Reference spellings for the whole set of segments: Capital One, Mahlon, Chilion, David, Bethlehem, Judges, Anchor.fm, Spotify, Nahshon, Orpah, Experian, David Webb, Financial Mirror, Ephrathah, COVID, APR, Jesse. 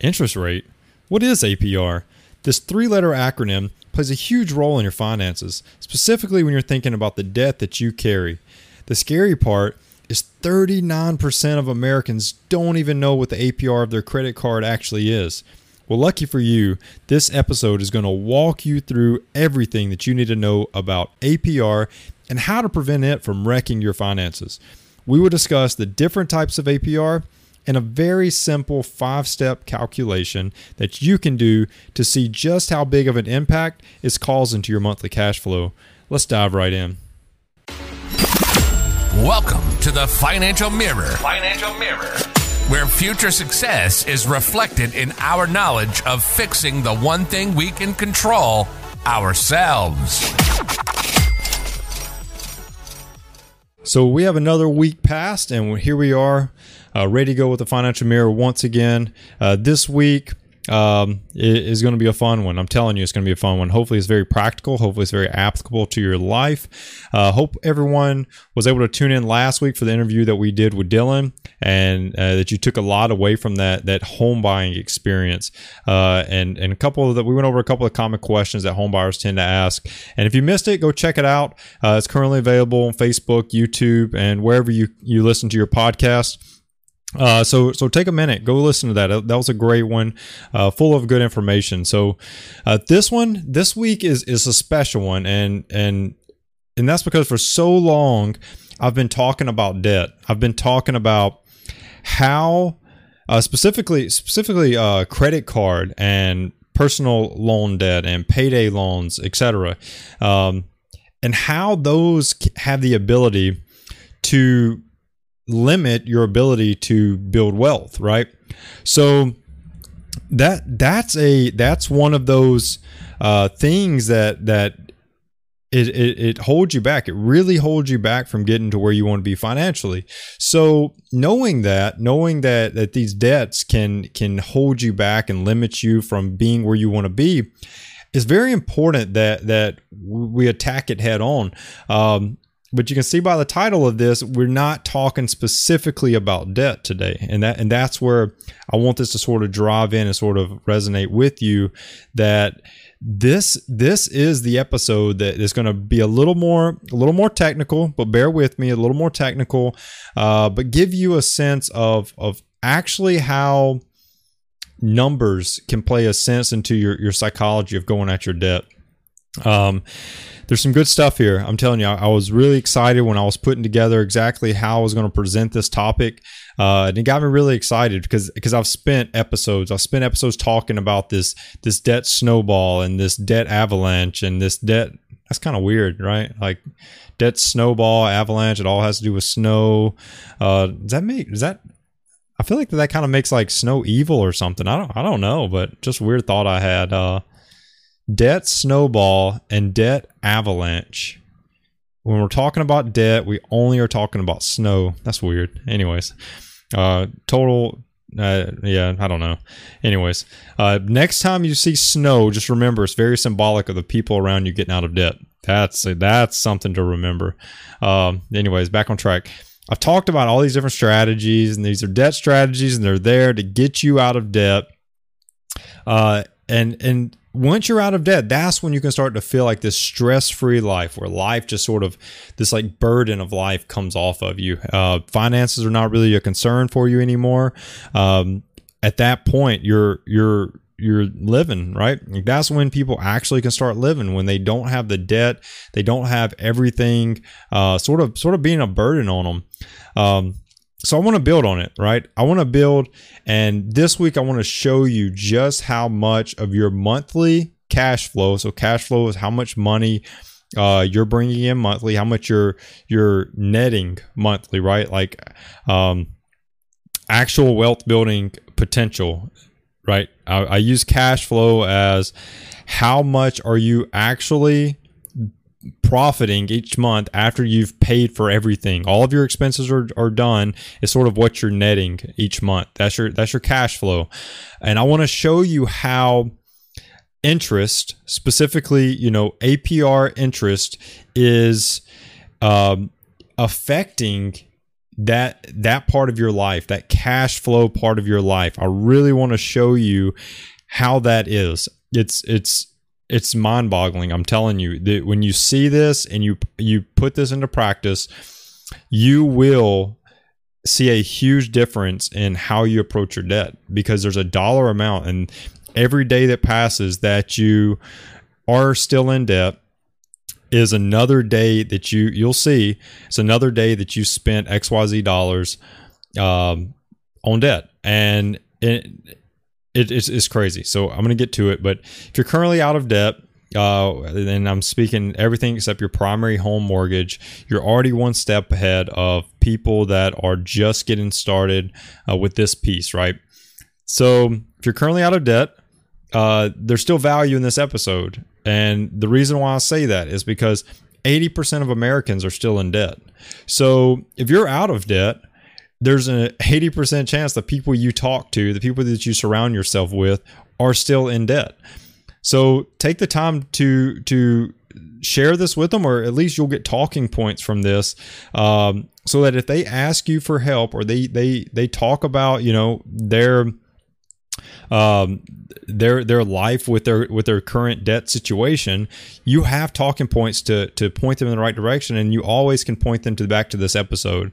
Interest rate? What is APR? This three-letter acronym plays a huge role in your finances, specifically when you're thinking about the debt that you carry. The scary part is 39% of Americans don't even know what the APR of their credit card actually is. Well, lucky for you, this episode is going to walk you through everything that you need to know about APR and how to prevent it from wrecking your finances. We will discuss the different types of APR and a very simple 5-step calculation that you can do to see just how big of an impact it's causing to your monthly cash flow. Let's dive right in. Welcome to the Financial Mirror. Financial Mirror, where future success is reflected in our knowledge of fixing the one thing we can control, ourselves. So we have another week passed, and here we are, ready to go with the Financial Mirror once again. This week is going to be a fun one. I'm telling you, it's going to be a fun one. Hopefully, it's very practical. Hopefully, it's very applicable to your life. Hope everyone was able to tune in last week for the interview that we did with Dylan, and that you took a lot away from that home buying experience. And a couple of that, we went over a couple of common questions that home buyers tend to ask. And if you missed it, go check it out. It's currently available on Facebook, YouTube, and wherever you listen to your podcast. So take a minute, go listen to that. That was a great one, full of good information. So, this week is a special one. And that's because for so long, I've been talking about debt. I've been talking about how, specifically, credit card and personal loan debt and payday loans, etc. And how those have the ability to limit your ability to build wealth, right? So that's one of those things that it holds you back. It really holds you back from getting to where you want to be financially. So knowing that these debts can hold you back and limit you from being where you want to be, it's very important that we attack it head on. But you can see by the title of this, we're not talking specifically about debt today. And that's where I want this to sort of drive in and sort of resonate with you, that this is the episode that is going to be a little more technical, but bear with me, a little more technical, but give you a sense of actually how numbers can play a sense into your psychology of going at your debt. There's some good stuff here. I'm telling you, I was really excited when I was putting together exactly how I was going to present this topic. And it got me really excited because I've spent episodes talking about this debt snowball and this debt avalanche and this debt. That's kind of weird, right? Like debt snowball, avalanche, it all has to do with snow. I feel like that kind of makes like snow evil or something. I don't know, but just a weird thought I had. Debt snowball and debt avalanche. When we're talking about debt, we only are talking about snow. That's weird. Anyways, I don't know. Anyways, next time you see snow, just remember it's very symbolic of the people around you getting out of debt. That's something to remember. Anyways, back on track. I've talked about all these different strategies, and these are debt strategies, and they're there to get you out of debt. And once you're out of debt, that's when you can start to feel like this stress-free life where life just sort of this like burden of life comes off of you. Finances are not really a concern for you anymore. At that point, you're living, right? Like that's when people actually can start living, when they don't have the debt, they don't have everything sort of being a burden on them. So I want to build on it, right? And this week I want to show you just how much of your monthly cash flow. So cash flow is how much money you're bringing in monthly, how much you're netting monthly, right? Like actual wealth building potential, right? I use cash flow as how much are you actually profiting each month after you've paid for everything. All of your expenses are done. It's sort of what you're netting each month. That's your cash flow. And I want to show you how interest, specifically, APR interest, is affecting that part of your life, that cash flow part of your life, I really want to show you how that is. It's mind-boggling. I'm telling you that when you see this and you put this into practice, you will see a huge difference in how you approach your debt, because there's a dollar amount, and every day that passes that you are still in debt is another day that you'll see. It's another day that you spent XYZ dollars on debt, and it's crazy. So I'm going to get to it, but if you're currently out of debt, and I'm speaking everything except your primary home mortgage, you're already one step ahead of people that are just getting started with this piece, right? So if you're currently out of debt, there's still value in this episode. And the reason why I say that is because 80% of Americans are still in debt. So if you're out of debt, there's an 80% chance the people you talk to, the people that you surround yourself with, are still in debt. So take the time to share this with them, or at least you'll get talking points from this, so that if they ask you for help, or they talk about, you know, their life with their current debt situation, you have talking points to point them in the right direction, and you always can point them back to this episode,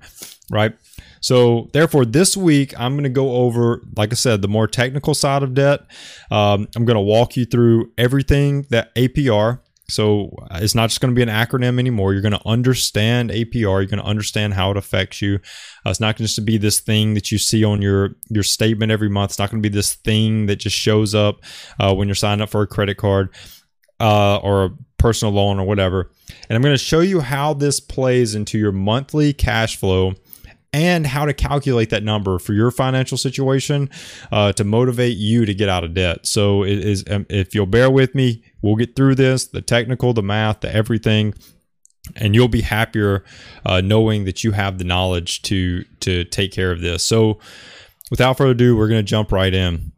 right? So therefore, this week, I'm going to go over, like I said, the more technical side of debt. I'm going to walk you through everything that APR, so it's not just going to be an acronym anymore. You're going to understand APR. You're going to understand how it affects you. It's not just to be this thing that you see on your statement every month. It's not going to be this thing that just shows up when you're signing up for a credit card or a personal loan or whatever. And I'm going to show you how this plays into your monthly cash flow and how to calculate that number for your financial situation to motivate you to get out of debt. So it is, if you'll bear with me, we'll get through this, the technical, the math, the everything, and you'll be happier knowing that you have the knowledge to take care of this. So without further ado, we're going to jump right in.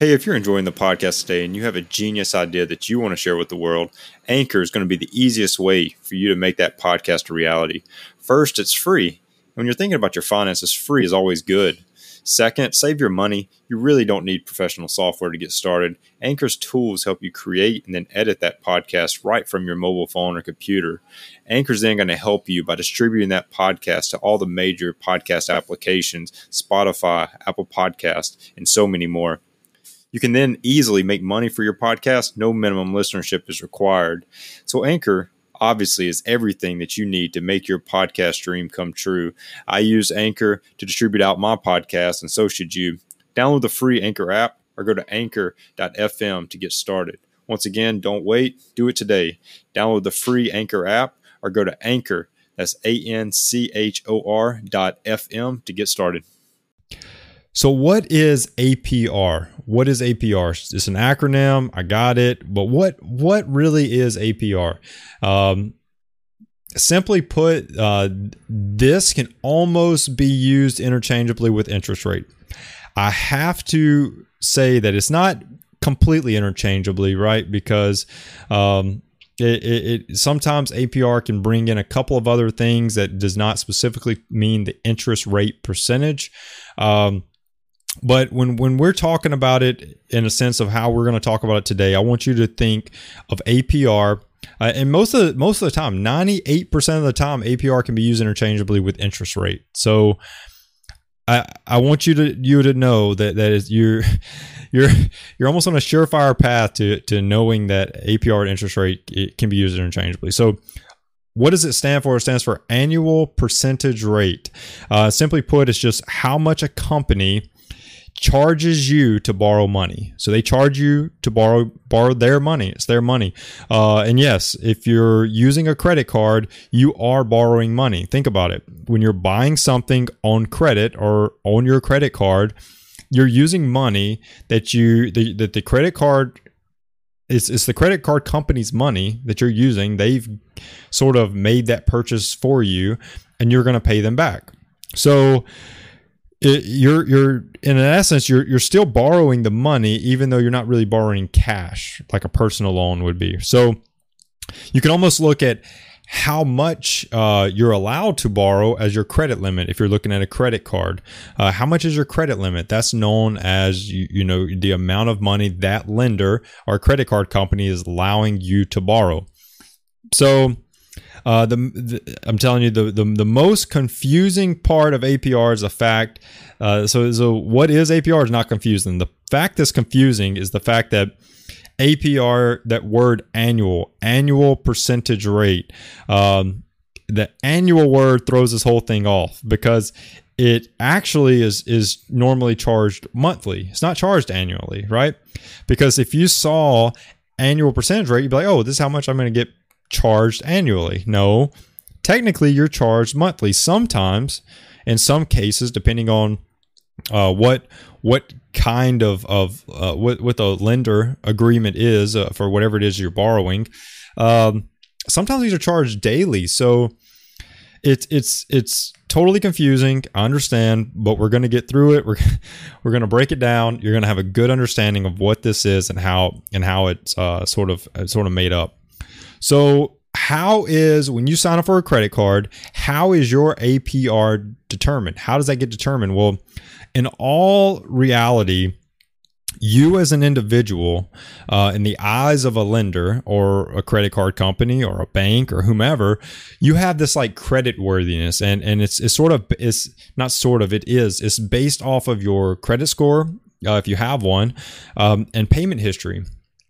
Hey, if you're enjoying the podcast today and you have a genius idea that you want to share with the world, Anchor is going to be the easiest way for you to make that podcast a reality. First, it's free. When you're thinking about your finances, free is always good. Second, save your money. You really don't need professional software to get started. Anchor's tools help you create and then edit that podcast right from your mobile phone or computer. Anchor's then going to help you by distributing that podcast to all the major podcast applications, Spotify, Apple Podcasts, and so many more. You can then easily make money for your podcast. No minimum listenership is required. So Anchor obviously is everything that you need to make your podcast dream come true. I use Anchor to distribute out my podcast, and so should you. Download the free Anchor app or go to anchor.fm to get started. Once again, don't wait. Do it today. Download the free Anchor app or go to Anchor. That's ANCHOR.FM to get started. So what is APR? What is APR? It's an acronym. I got it. But what really is APR? Simply put, this can almost be used interchangeably with interest rate. I have to say that it's not completely interchangeably, right? Because It sometimes APR can bring in a couple of other things that does not specifically mean the interest rate percentage. But when we're talking about it in a sense of how we're going to talk about it today, I want you to think of APR. And most of the time, 98% of the time, APR can be used interchangeably with interest rate. So I want you to know that is you're almost on a surefire path to knowing that APR and interest rate, it can be used interchangeably. So what does it stand for? It stands for annual percentage rate. Simply put, it's just how much a company charges you to borrow money. So they charge you to borrow their money. It's their money. And yes, if you're using a credit card, you are borrowing money. Think about it. When you're buying something on credit or on your credit card, you're using money that the credit card, it's the credit card company's money that you're using. They've sort of made that purchase for you, and you're going to pay them back. So you're in essence, you're still borrowing the money, even though you're not really borrowing cash like a personal loan would be. So you can almost look at how much you're allowed to borrow as your credit limit. If you're looking at a credit card, how much is your credit limit? That's known as, the amount of money that lender or credit card company is allowing you to borrow. So I'm telling you, the most confusing part of APR is the fact. So what is APR is not confusing. The fact that's confusing is the fact that APR, that word annual percentage rate, the annual word throws this whole thing off because it actually is normally charged monthly. It's not charged annually, right? Because if you saw annual percentage rate, you'd be like, oh, this is how much I'm going to get charged annually. No, technically you're charged monthly. Sometimes, in some cases, depending on what kind of what the lender agreement is for whatever it is you're borrowing. Sometimes these are charged daily, so it's totally confusing. I understand, but we're going to get through it. We're going to break it down. You're going to have a good understanding of what this is and how it's sort of made up. So when you sign up for a credit card, how is your APR determined? How does that get determined? Well, in all reality, you as an individual, in the eyes of a lender or a credit card company or a bank or whomever, you have this like credit worthiness, and it's based off of your credit score, if you have one, and payment history.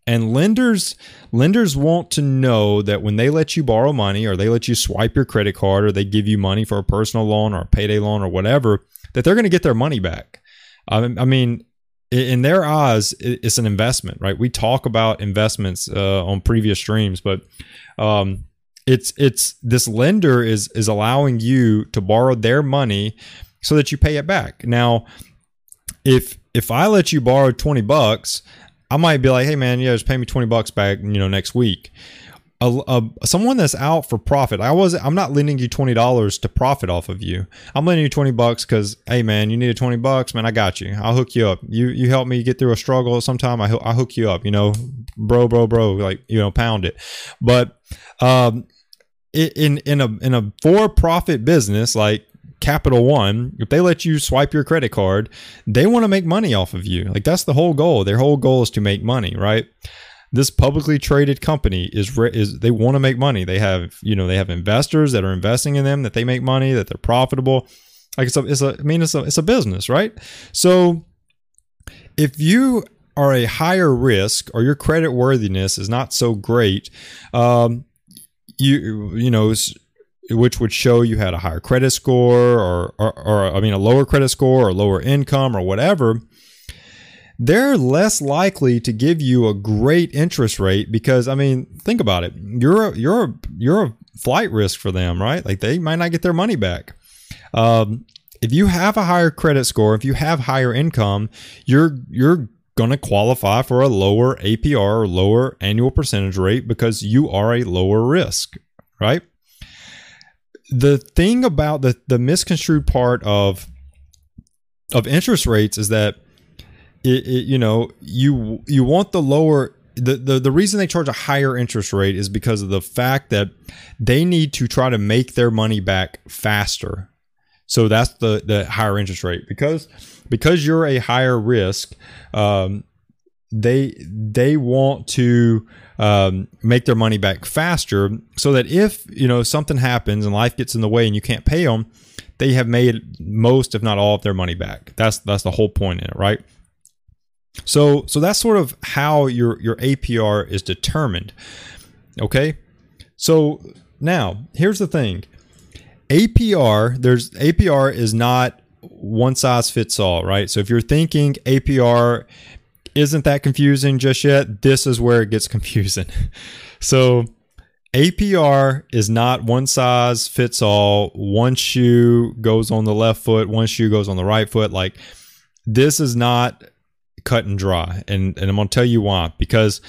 And lenders want to know that when they let you borrow money, or they let you swipe your credit card, or they give you money for a personal loan or a payday loan or whatever, that they're going to get their money back. I mean, in their eyes, it's an investment, right? We talk about investments on previous streams, but it's this lender is allowing you to borrow their money so that you pay it back. Now, if I let you borrow $20. I might be like, hey man, just pay me $20 back, next week. Someone that's out for profit. I'm not lending you $20 to profit off of you. I'm lending you $20 because, hey man, you needed $20, man. I got you. I'll hook you up. You help me get through a struggle sometime. I hook you up. Bro. Like pound it. But in a for-profit business like Capital One, if they let you swipe your credit card, they want to make money off of you. Like, that's the whole goal. Their whole goal is to make money, right? This publicly traded company is they want to make money. They have, they have investors that are investing in them, that they make money, that they're profitable. Like it's a business, right? So if you are a higher risk or your credit worthiness is not so great, which would show you had a higher credit score or a lower credit score or lower income or whatever, they're less likely to give you a great interest rate because, think about it. You're a flight risk for them, right? Like, they might not get their money back. If you have a higher credit score, if you have higher income, you're going to qualify for a lower APR or lower annual percentage rate because you are a lower risk, right? The thing about the misconstrued part of interest rates is that you want the lower. The reason they charge a higher interest rate is because of the fact that they need to try to make their money back faster. So that's the higher interest rate because you're a higher risk. They want to make their money back faster so that if something happens and life gets in the way and you can't pay them, they have made most, if not all, of their money back. That's the whole point in it, right? So that's sort of how your APR is determined. Okay, so now here's the thing: APR is not one size fits all, right? So if you're thinking APR isn't that confusing just yet, this is where it gets confusing. So APR is not one size fits all. One shoe goes on the left foot, one shoe goes on the right foot. Like, this is not cut and dry. And I'm going to tell you why. Because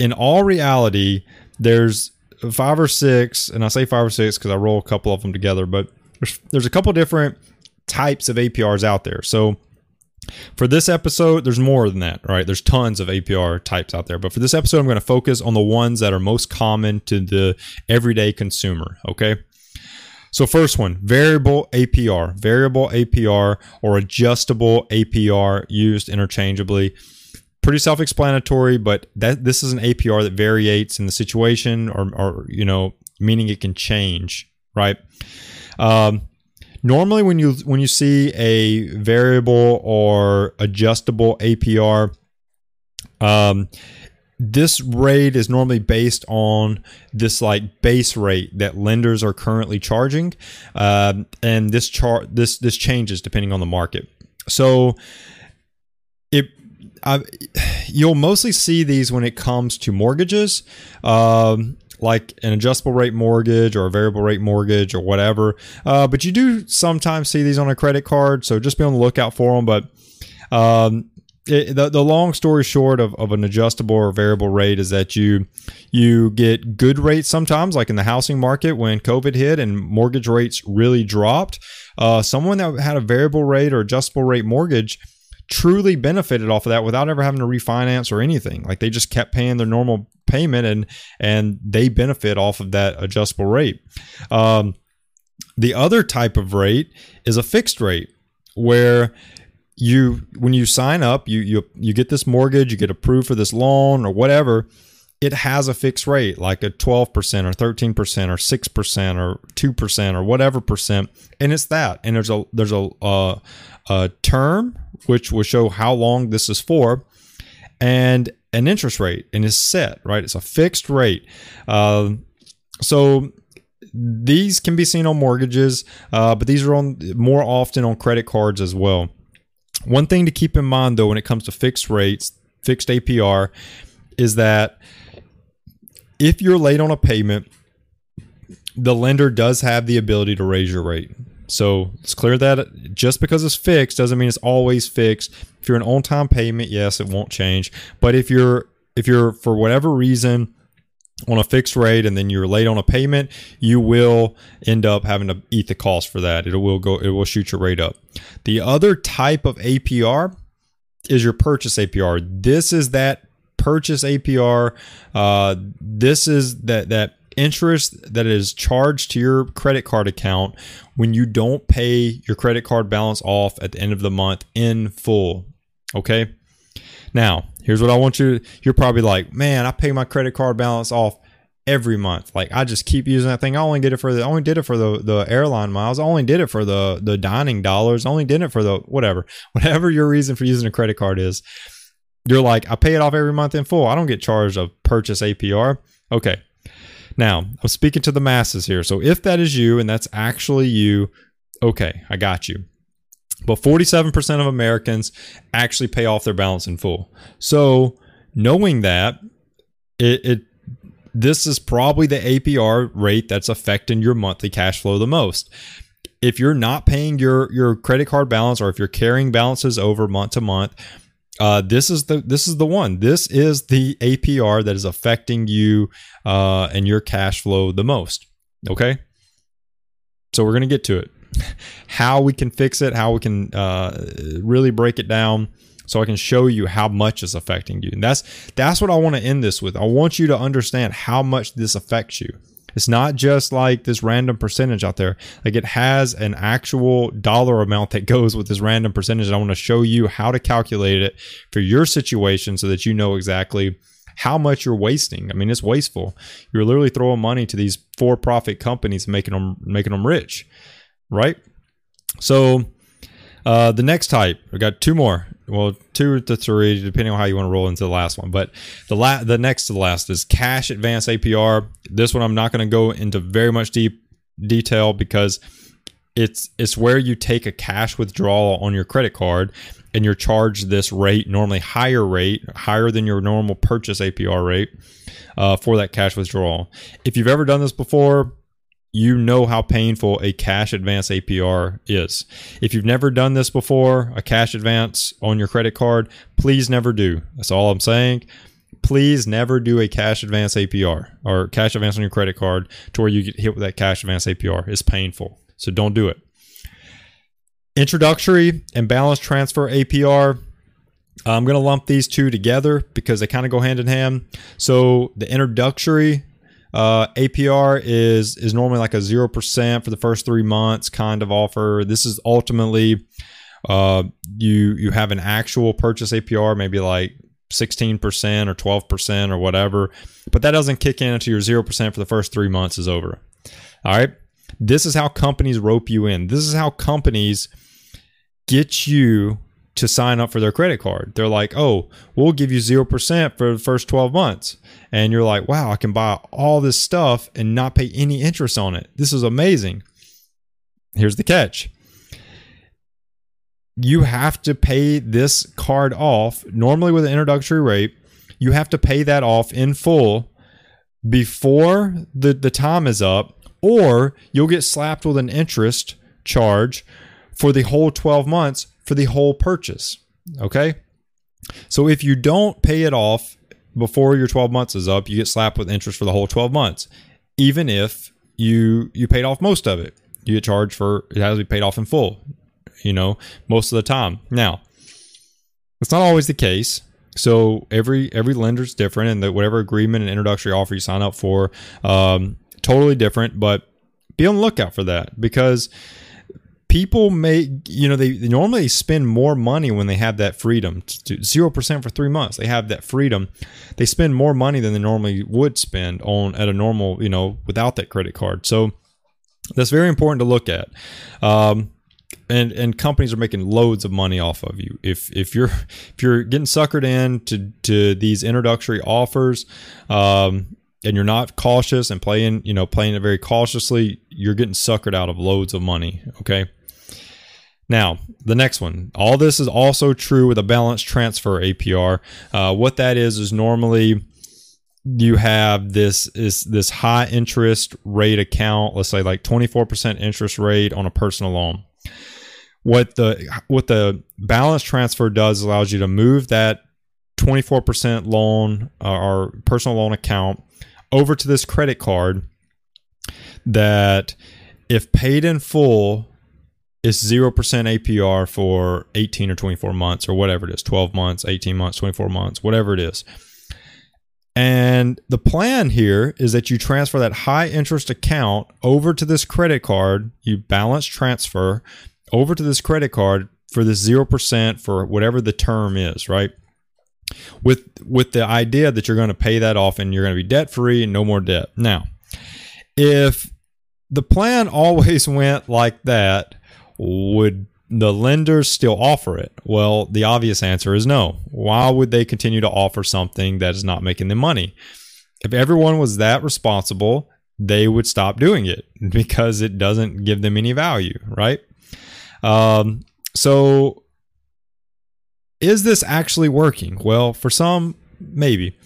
in all reality, there's 5 or 6, and I say 5 or 6 because I roll a couple of them together, but there's a couple different types of APRs out there. So For this episode, there's more than that, right? There's tons of APR types out there. But for this episode, I'm going to focus on the ones that are most common to the everyday consumer, okay? So first one, variable APR. Variable APR or adjustable APR used interchangeably. Pretty self-explanatory, but this is an APR that variates in the situation or you know, meaning it can change, right? Normally, when you see a variable or adjustable APR, this rate is normally based on this like base rate that lenders are currently charging, and this changes depending on the market. So you'll mostly see these when it comes to mortgages. Like an adjustable rate mortgage or a variable rate mortgage or whatever. But you do sometimes see these on a credit card, so just be on the lookout for them. But the long story short of an adjustable or variable rate is that you get good rates sometimes, like in the housing market when COVID hit and mortgage rates really dropped. Someone that had a variable rate or adjustable rate mortgage truly benefited off of that without ever having to refinance or anything. Like they just kept paying their normal payment and they benefit off of that adjustable rate. The other type of rate is a fixed rate where when you sign up, you get this mortgage, you get approved for this loan or whatever. It has a fixed rate, like a 12% or 13% or 6% or 2% or whatever percent, and it's that. And there's a term which will show how long this is for, and an interest rate, and it's set, right? It's a fixed rate. So these can be seen on mortgages, but these are more often on credit cards as well. One thing to keep in mind though when it comes to fixed rates, fixed APR, is that if you're late on a payment, the lender does have the ability to raise your rate. So it's clear that just because it's fixed doesn't mean it's always fixed. If you're an on-time payment, yes, it won't change. But if you're for whatever reason on a fixed rate and then you're late on a payment, you will end up having to eat the cost for that. It will shoot your rate up. The other type of APR is your purchase APR. This is that purchase APR. This is that interest that is charged to your credit card account when you don't pay your credit card balance off at the end of the month in full. Okay. Now, here's what I want you to, you're probably like, man, I pay my credit card balance off every month. Like I just keep using that thing. I only did it for the airline miles. I only did it for the dining dollars. I only did it for the whatever your reason for using a credit card is. You're like, I pay it off every month in full. I don't get charged a purchase APR. Okay. Now, I'm speaking to the masses here. So if that is you and that's actually you, okay, I got you. But 47% of Americans actually pay off their balance in full. So knowing that, this is probably the APR rate that's affecting your monthly cash flow the most. If you're not paying your credit card balance or if you're carrying balances over month to month, this is the one. This is the APR that is affecting you and your cash flow the most. Okay, so we're gonna get to it. How we can fix it. How we can really break it down. So I can show you how much is affecting you. And that's what I want to end this with. I want you to understand how much this affects you. It's not just like this random percentage out there. Like it has an actual dollar amount that goes with this random percentage. And I want to show you how to calculate it for your situation so that you know exactly how much you're wasting. I mean, it's wasteful. You're literally throwing money to these for-profit companies and making them rich, right? So the next type, we got two more. Well, two to three, depending on how you want to roll into the last one. But the next to the last is cash advance APR. This one I'm not going to go into very much deep detail because it's where you take a cash withdrawal on your credit card and you're charged this rate, normally higher than your normal purchase APR rate for that cash withdrawal. If you've ever done this before, you know how painful a cash advance APR is. If you've never done this before, a cash advance on your credit card, please never do. That's all I'm saying. Please never do a cash advance APR or cash advance on your credit card to where you get hit with that cash advance APR. It's painful. So don't do it. Introductory and balance transfer APR, I'm going to lump these two together because they kind of go hand in hand. So the introductory APR is normally like a 0% for the first 3 months kind of offer. This is ultimately you have an actual purchase APR, maybe like 16% or 12% or whatever, but that doesn't kick in until your 0% for the first 3 months is over. All right. This is how companies rope you in. This is how companies get you to sign up for their credit card. They're like, oh, we'll give you 0% for the first 12 months. And you're like, wow, I can buy all this stuff and not pay any interest on it. This is amazing. Here's the catch. You have to pay this card off, normally with an introductory rate, you have to pay that off in full before the time is up, or you'll get slapped with an interest charge for the whole 12 months for the whole purchase, okay? So if you don't pay it off before your 12 months is up, you get slapped with interest for the whole 12 months, even if you paid off most of it. You get charged for, it has to be paid off in full, you know, most of the time. Now, it's not always the case. So every lender's different, and whatever agreement and introductory offer you sign up for, totally different. But be on the lookout for that, because people may, you know, they normally spend more money when they have that freedom. 0% for 3 months, they have that freedom. They spend more money than they normally would spend at a normal, you know, without that credit card. So that's very important to look at. And companies are making loads of money off of you. If you're getting suckered in to these introductory offers, and you're not cautious and playing it very cautiously, you're getting suckered out of loads of money. Okay. Now, the next one. All this is also true with a balance transfer APR. What that is normally you have this high interest rate account, let's say like 24% interest rate on a personal loan. What the balance transfer does allows you to move that 24% loan or personal loan account over to this credit card that, if paid in full, is 0% APR for 18 or 24 months or whatever it is, 12 months, 18 months, 24 months, whatever it is. And the plan here is that you transfer that high interest account over to this credit card, you balance transfer over to this credit card for this 0% for whatever the term is, right? With the idea that you're going to pay that off and you're going to be debt free and no more debt. Now, if the plan always went like that, would the lenders still offer it? Well, the obvious answer is no. Why would they continue to offer something that is not making them money? If everyone was that responsible, they would stop doing it because it doesn't give them any value, right? So is this actually working? Well, for some, maybe,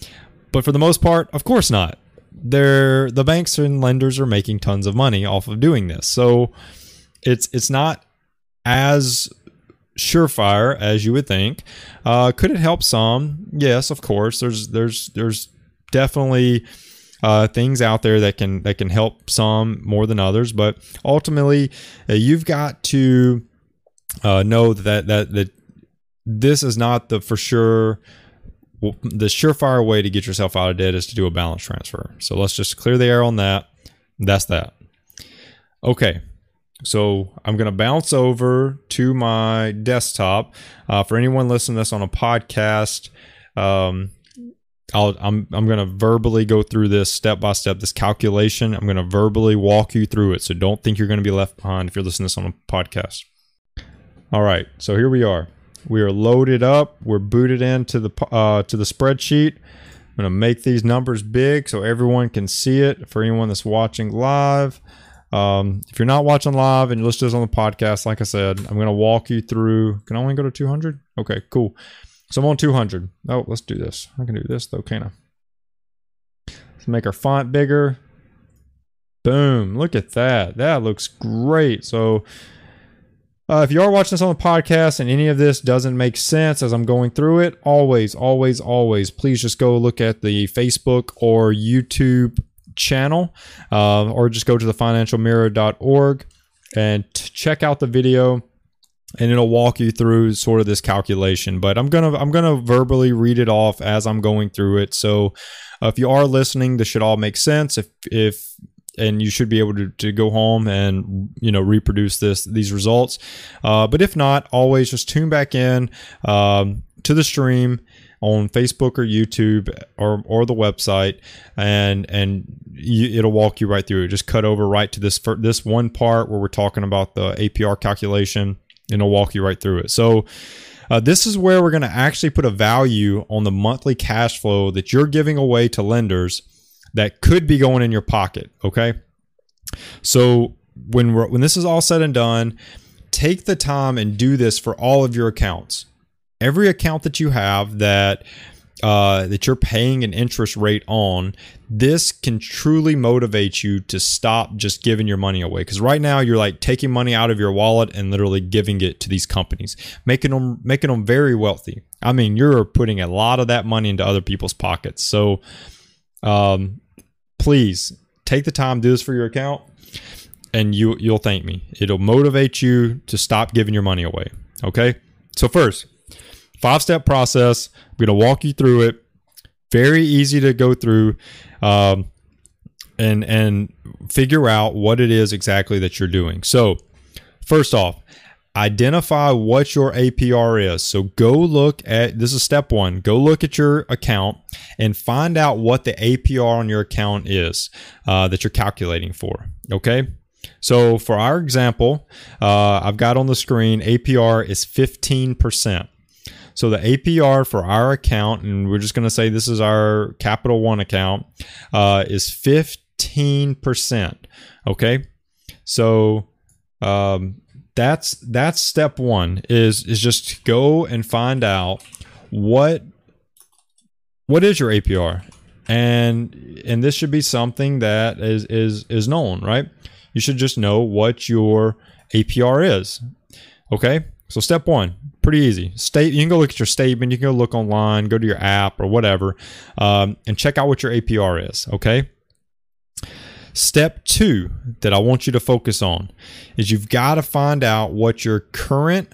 but for the most part, of course not. The banks and lenders are making tons of money off of doing this. So it's not as surefire as you would think. Could it help some? Yes, of course. There's definitely things out there that can help some more than others, but ultimately you've got to know that this is not the surefire way to get yourself out of debt is to do a balance transfer. So let's just clear the air on that. That's that. Okay. So I'm going to bounce over to my desktop. For anyone listening to this on a podcast, I'm going to verbally go through this step by step, this calculation. I'm going to verbally walk you through it. So don't think you're going to be left behind if you're listening to this on a podcast. All right. So here we are. We are loaded up. We're booted into the spreadsheet. I'm going to make these numbers big so everyone can see it. For anyone that's watching live. If you're not watching live and you listen to this on the podcast, like I said, I'm going to walk you through. Can I only go to 200? Okay, cool. So I'm on 200. Oh, let's do this. I can do this though, can't I? Let's make our font bigger. Boom. Look at that. That looks great. So if you are watching this on the podcast and any of this doesn't make sense as I'm going through it, always, please just go look at the Facebook or YouTube channel, or just go to thefinancialmirror.org and check out the video. and it'll walk you through sort of this calculation. But I'm gonna verbally read it off as I'm going through it. So if you are listening, this should all make sense. And you should be able to go home and, you know, reproduce these results. But if not, always just tune back in to the stream on Facebook or YouTube or the website, and it'll walk you right through it. Just cut over right to this one part where we're talking about the APR calculation, and it'll walk you right through it. So this is where we're going to actually put a value on the monthly cash flow that you're giving away to lenders that could be going in your pocket, okay? So when this is all said and done, take the time and do this for all of your accounts. Every account that you have that you're paying an interest rate on, this can truly motivate you to stop just giving your money away. Because right now you're like taking money out of your wallet and literally giving it to these companies, making them very wealthy. I mean, you're putting a lot of that money into other people's pockets. So please take the time, do this for your account, and you'll thank me. It'll motivate you to stop giving your money away. Okay. So first, 5-step process. I'm going to walk you through it. Very easy to go through, and figure out what it is exactly that you're doing. So first off, identify what your APR is. So go look at, this is step one, go look at your account and find out what the APR on your account is that you're calculating for, okay? So for our example, I've got on the screen, APR is 15%. So the APR for our account, and we're just going to say this is our Capital One account, is 15%, okay? So That's step one, is just go and find out what is your APR, and this should be something that is known, right? You should just know what your APR is. Okay, so step one, pretty easy. You can go look at your statement, you can go look online, go to your app or whatever, and check out what your APR is. Okay. Step two that I want you to focus on is you've got to find out what your current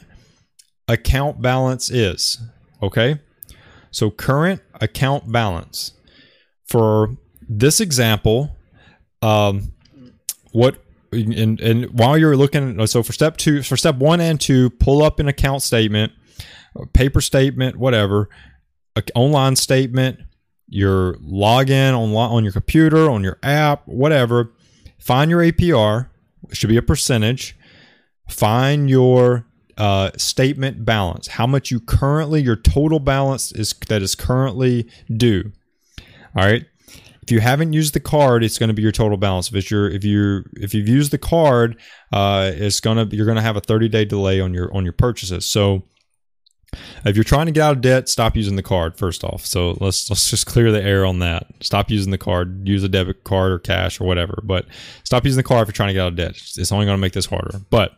account balance is, okay? So current account balance. For this example, and while you're looking, so for step one and two, pull up an account statement, paper statement, whatever, online statement, your login on your computer, on your app, whatever. Find your APR, it should be a percentage. Find your statement balance, how much your total balance is currently due. All right. If you haven't used the card, it's going to be your total balance. If you've used the card, you're going to have a 30-day delay on your purchases. So if you're trying to get out of debt, stop using the card first off. So let's just clear the air on that. Stop using the card. Use a debit card or cash or whatever. But stop using the card if you're trying to get out of debt. It's only going to make this harder. But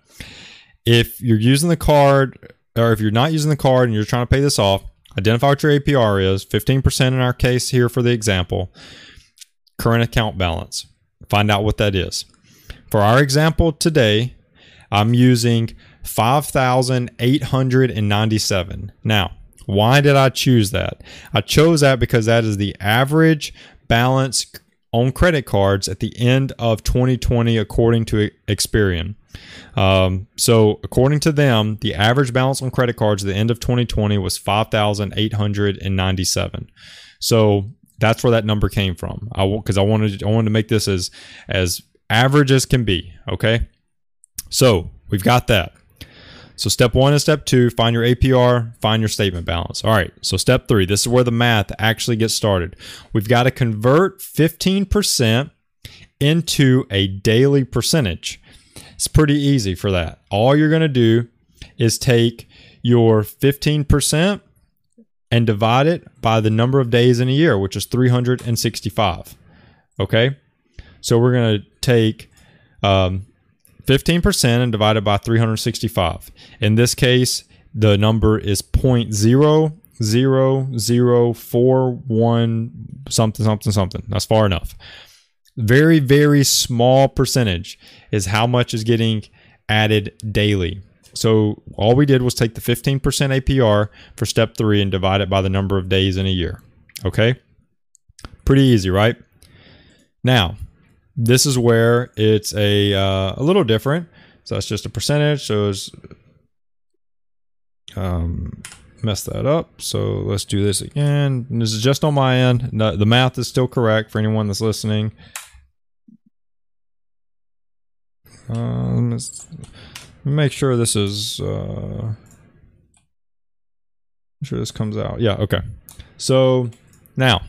if you're using the card, or if you're not using the card and you're trying to pay this off, identify what your APR is, 15% in our case here for the example, current account balance. Find out what that is. For our example today, I'm using $5,897. Now, why did I choose that? I chose that because that is the average balance on credit cards at the end of 2020, according to Experian. So according to them, the average balance on credit cards at the end of 2020 was $5,897. So that's where that number came from. I wanted to make this as average as can be. Okay, so we've got that. So step one and step two, find your APR, find your statement balance. All right, so step three, this is where the math actually gets started. We've got to convert 15% into a daily percentage. It's pretty easy for that. All you're going to do is take your 15% and divide it by the number of days in a year, which is 365. Okay, so we're going to take 15% and divided by 365. In this case, the number is 0.00041 something, something, something. That's far enough. Very, very small percentage is how much is getting added daily. So all we did was take the 15% APR for step three and divide it by the number of days in a year. Okay? Pretty easy, right? Now, this is where it's a little different. So that's just a percentage. So it's mess that up. So let's do this again. And this is just on my end. No, the math is still correct for anyone that's listening. Let's make sure this is I'm sure this comes out. Yeah, okay. So now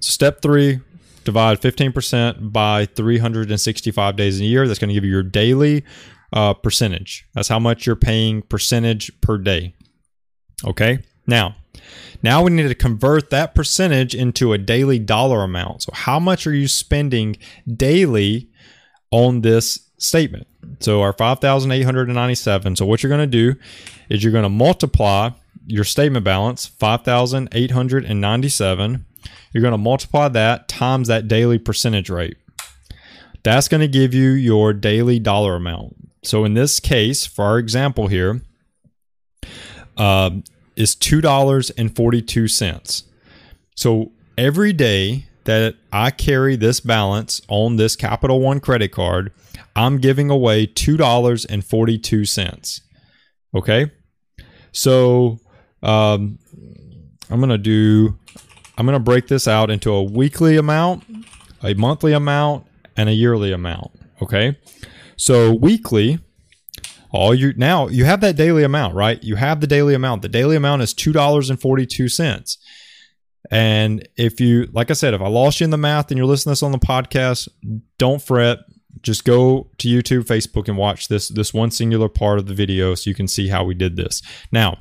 step three, divide 15% by 365 days in a year. That's going to give you your daily percentage. That's how much you're paying percentage per day. Okay. Now we need to convert that percentage into a daily dollar amount. So how much are you spending daily on this statement? So our 5,897. So what you're going to do is you're going to multiply your statement balance, 5,897. You're going to multiply that times that daily percentage rate. That's going to give you your daily dollar amount. So in this case, for our example here, is $2.42. So every day that I carry this balance on this Capital One credit card, I'm giving away $2.42. Okay. So, I'm going to break this out into a weekly amount, a monthly amount, and a yearly amount. Okay. So weekly, now you have that daily amount, right? You have the daily amount. The daily amount is $2.42. And if you, like I said, if I lost you in the math and you're listening to this on the podcast, don't fret. Just go to YouTube, Facebook, and watch this one singular part of the video so you can see how we did this. Now,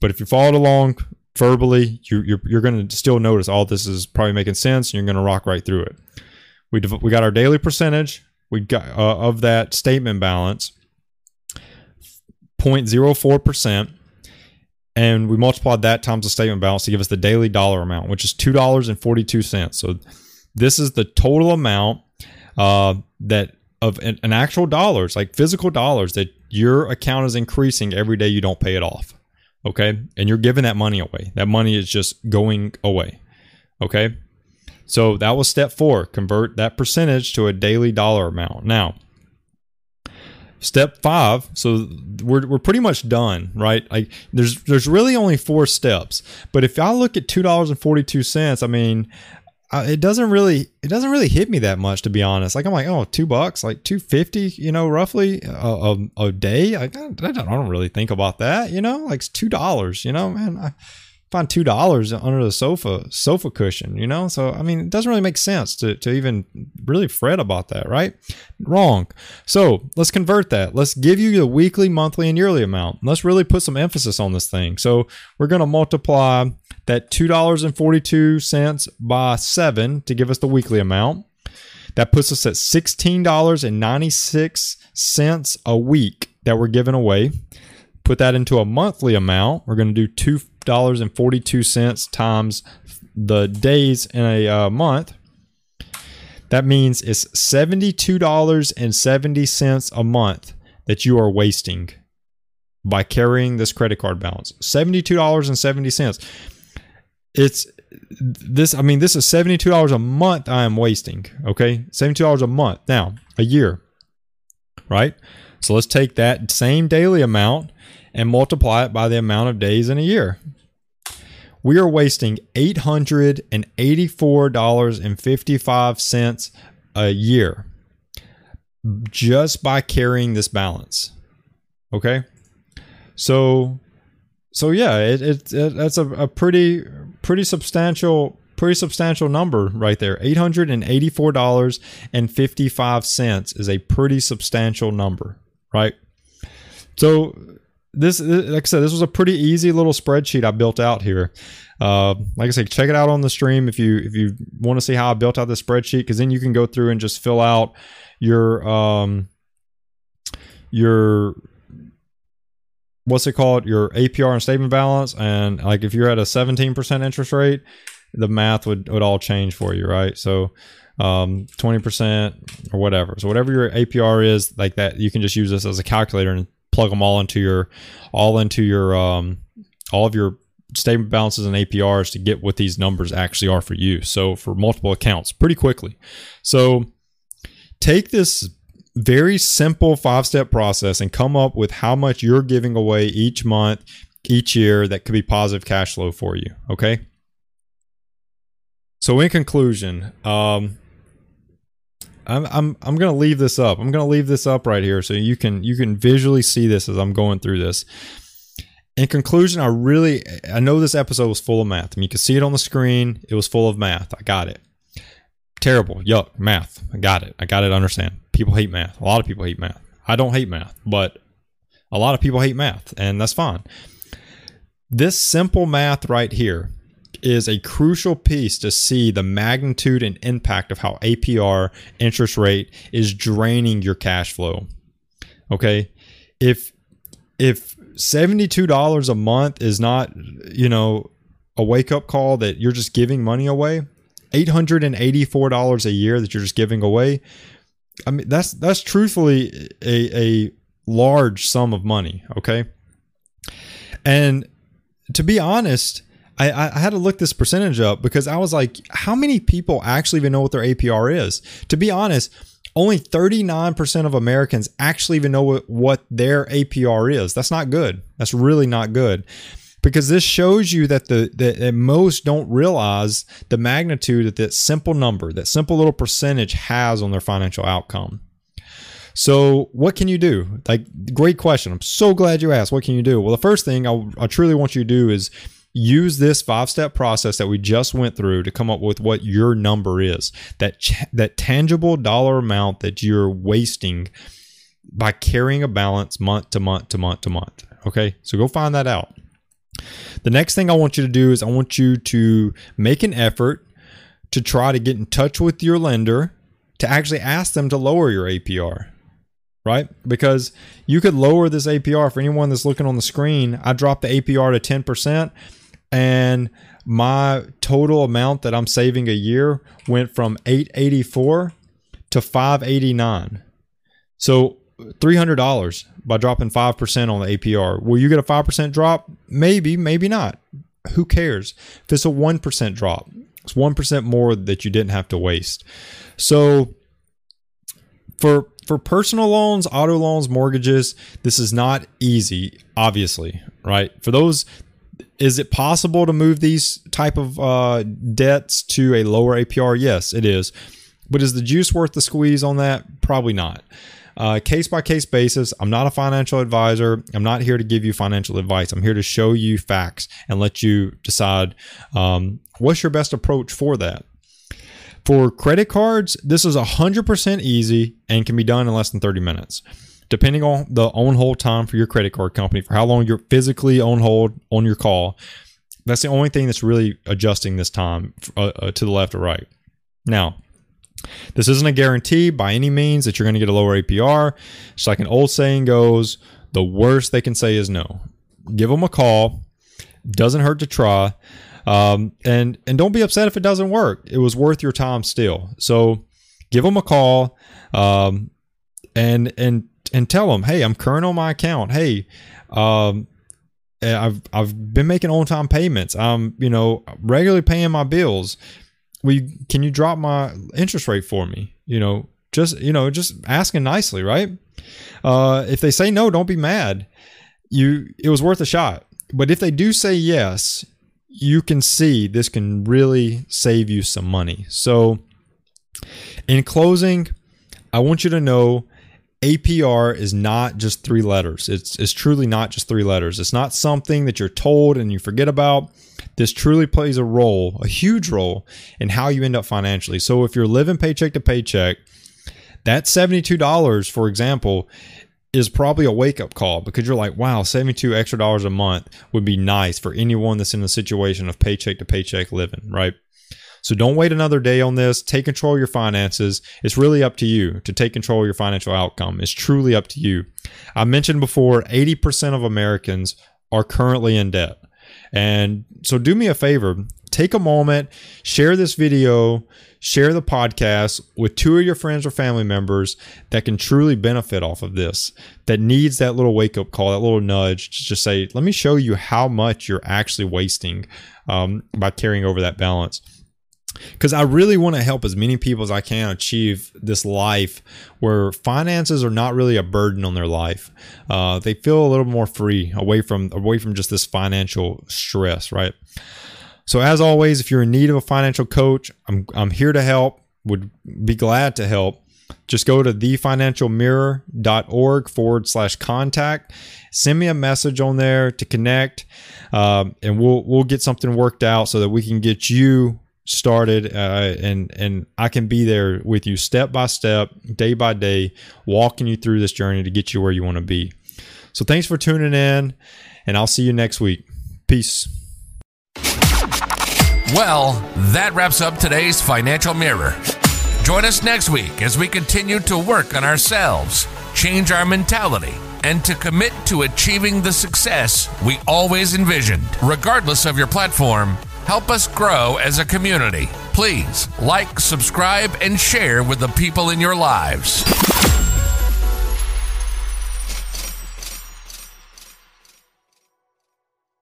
but if you followed along verbally, you're going to still notice all this is probably making sense and you're going to rock right through it. We got our daily percentage. We got of that statement balance, 0.04%. And we multiplied that times the statement balance to give us the daily dollar amount, which is $2.42. So this is the total amount that of an actual dollars, like physical dollars, that your account is increasing every day you don't pay it off. Okay. And you're giving that money away. That money is just going away. Okay. So that was step four, convert that percentage to a daily dollar amount. Now, step five, so we're pretty much done, right? Like there's really only four steps. But if I look at $2.42, I mean, it doesn't really hit me that much, to be honest. Like I'm like, oh, $2, like $2.50, roughly a day. I don't really think about that, like it's $2, man. I find $2 under the sofa cushion, So I mean, it doesn't really make sense to even really fret about that, right? Wrong. So let's convert that. Let's give you the weekly, monthly, and yearly amount. Let's really put some emphasis on this thing. So we're going to multiply that $2.42 by 7 to give us the weekly amount. That puts us at $16.96 a week that we're giving away. Put that into a monthly amount. We're going to do $2.42 times the days in a month. That means it's $72.70 a month that you are wasting by carrying this credit card balance. $72.70. This is $72 a month I am wasting. Okay. $72 a month. Now, a year, right? So let's take that same daily amount and multiply it by the amount of days in a year. We are wasting $884.55 a year just by carrying this balance. Okay. So yeah, that's a pretty substantial number right there. $884.55 is a pretty substantial number, right? So this, like I said, this was a pretty easy little spreadsheet I built out here. Like I said, check it out on the stream if you want to see how I built out this spreadsheet, because then you can go through and just fill out your your APR and statement balance. And like if you're at a 17% interest rate, the math would all change for you, right? So 20% or whatever. So whatever your APR is, like that, you can just use this as a calculator and plug them all of your statement balances and APRs to get what these numbers actually are for you. So for multiple accounts pretty quickly. So take this very simple 5-step process and come up with how much you're giving away each month, each year that could be positive cash flow for you. Okay. So in conclusion, I'm going to leave this up. I'm going to leave this up right here so you can visually see this as I'm going through this. In conclusion, I know this episode was full of math. I mean, you can see it on the screen. It was full of math. I got it. Terrible. Yuck. Math. I got it. I understand. People hate math. A lot of people hate math. I don't hate math, but a lot of people hate math, and that's fine. This simple math right here is a crucial piece to see the magnitude and impact of how APR interest rate is draining your cash flow. Okay. If $72 a month is not, a wake-up call that you're just giving money away, $884 a year that you're just giving away, I mean, that's truthfully a large sum of money, okay? And to be honest, I had to look this percentage up because I was like, how many people actually even know what their APR is? To be honest, only 39% of Americans actually even know what their APR is. That's not good. That's really not good, because this shows you that that most don't realize the magnitude that that simple number, that simple little percentage has on their financial outcome. So what can you do? Like, great question. I'm so glad you asked. What can you do? Well, the first thing I truly want you to do is use this 5-step process that we just went through to come up with what your number is, that tangible dollar amount that you're wasting by carrying a balance month to month to month to month. Okay, so go find that out. The next thing I want you to do is I want you to make an effort to try to get in touch with your lender to actually ask them to lower your APR. Right? Because you could lower this APR. For anyone that's looking on the screen, I dropped the APR to 10%, and my total amount that I'm saving a year went from $884 to $589. So $300 by dropping 5% on the APR. Will you get a 5% drop? Maybe, maybe not. Who cares? If it's a 1% drop, it's 1% more that you didn't have to waste. So for personal loans, auto loans, mortgages, this is not easy, obviously, right? For those, is it possible to move these type of debts to a lower APR? Yes, it is. But is the juice worth the squeeze on that? Probably not. Case by case basis. I'm not a financial advisor. I'm not here to give you financial advice. I'm here to show you facts and let you decide what's your best approach for that. For credit cards, this is 100% easy and can be done in less than 30 minutes, depending on the on-hold time for your credit card company, for how long you're physically on hold on your call. That's the only thing that's really adjusting this time to the left or right. Now, this isn't a guarantee by any means that you're going to get a lower APR. It's like an old saying goes, the worst they can say is no. Give them a call. Doesn't hurt to try. And don't be upset if it doesn't work. It was worth your time still. So give them a call, and tell them, hey, I'm current on my account. Hey, I've been making on-time payments. I'm, regularly paying my bills. Can you drop my interest rate for me? Just asking nicely, right? If they say no, don't be mad. It was worth a shot. But if they do say yes, you can see this can really save you some money. So in closing, I want you to know APR is not just 3 letters. It's truly not just 3 letters. It's not something that you're told and you forget about. This truly plays a role, a huge role, in how you end up financially. So if you're living paycheck to paycheck, that $72, for example, is probably a wake-up call, because you're like, wow, $72 extra a month would be nice for anyone that's in a situation of paycheck to paycheck living, right? So don't wait another day on this. Take control of your finances. It's really up to you to take control of your financial outcome. It's truly up to you. I mentioned before, 80% of Americans are currently in debt. And so do me a favor, take a moment, share this video, share the podcast with two of your friends or family members that can truly benefit off of this, that needs that little wake-up call, that little nudge to just say, let me show you how much you're actually wasting by carrying over that balance. Because I really want to help as many people as I can achieve this life where finances are not really a burden on their life. They feel a little more free away from just this financial stress, right? So as always, if you're in need of a financial coach, I'm here to help, would be glad to help. Just go to thefinancialmirror.org/contact. Send me a message on there to connect, and we'll get something worked out so that we can get you started, and I can be there with you step by step, day by day, walking you through this journey to get you where you want to be. So thanks for tuning in, and I'll see you next week. Peace. Well, that wraps up today's Financial Mirror. Join us next week as we continue to work on ourselves, change our mentality, and to commit to achieving the success we always envisioned. Regardless of your platform, help us grow as a community. Please like, subscribe, and share with the people in your lives.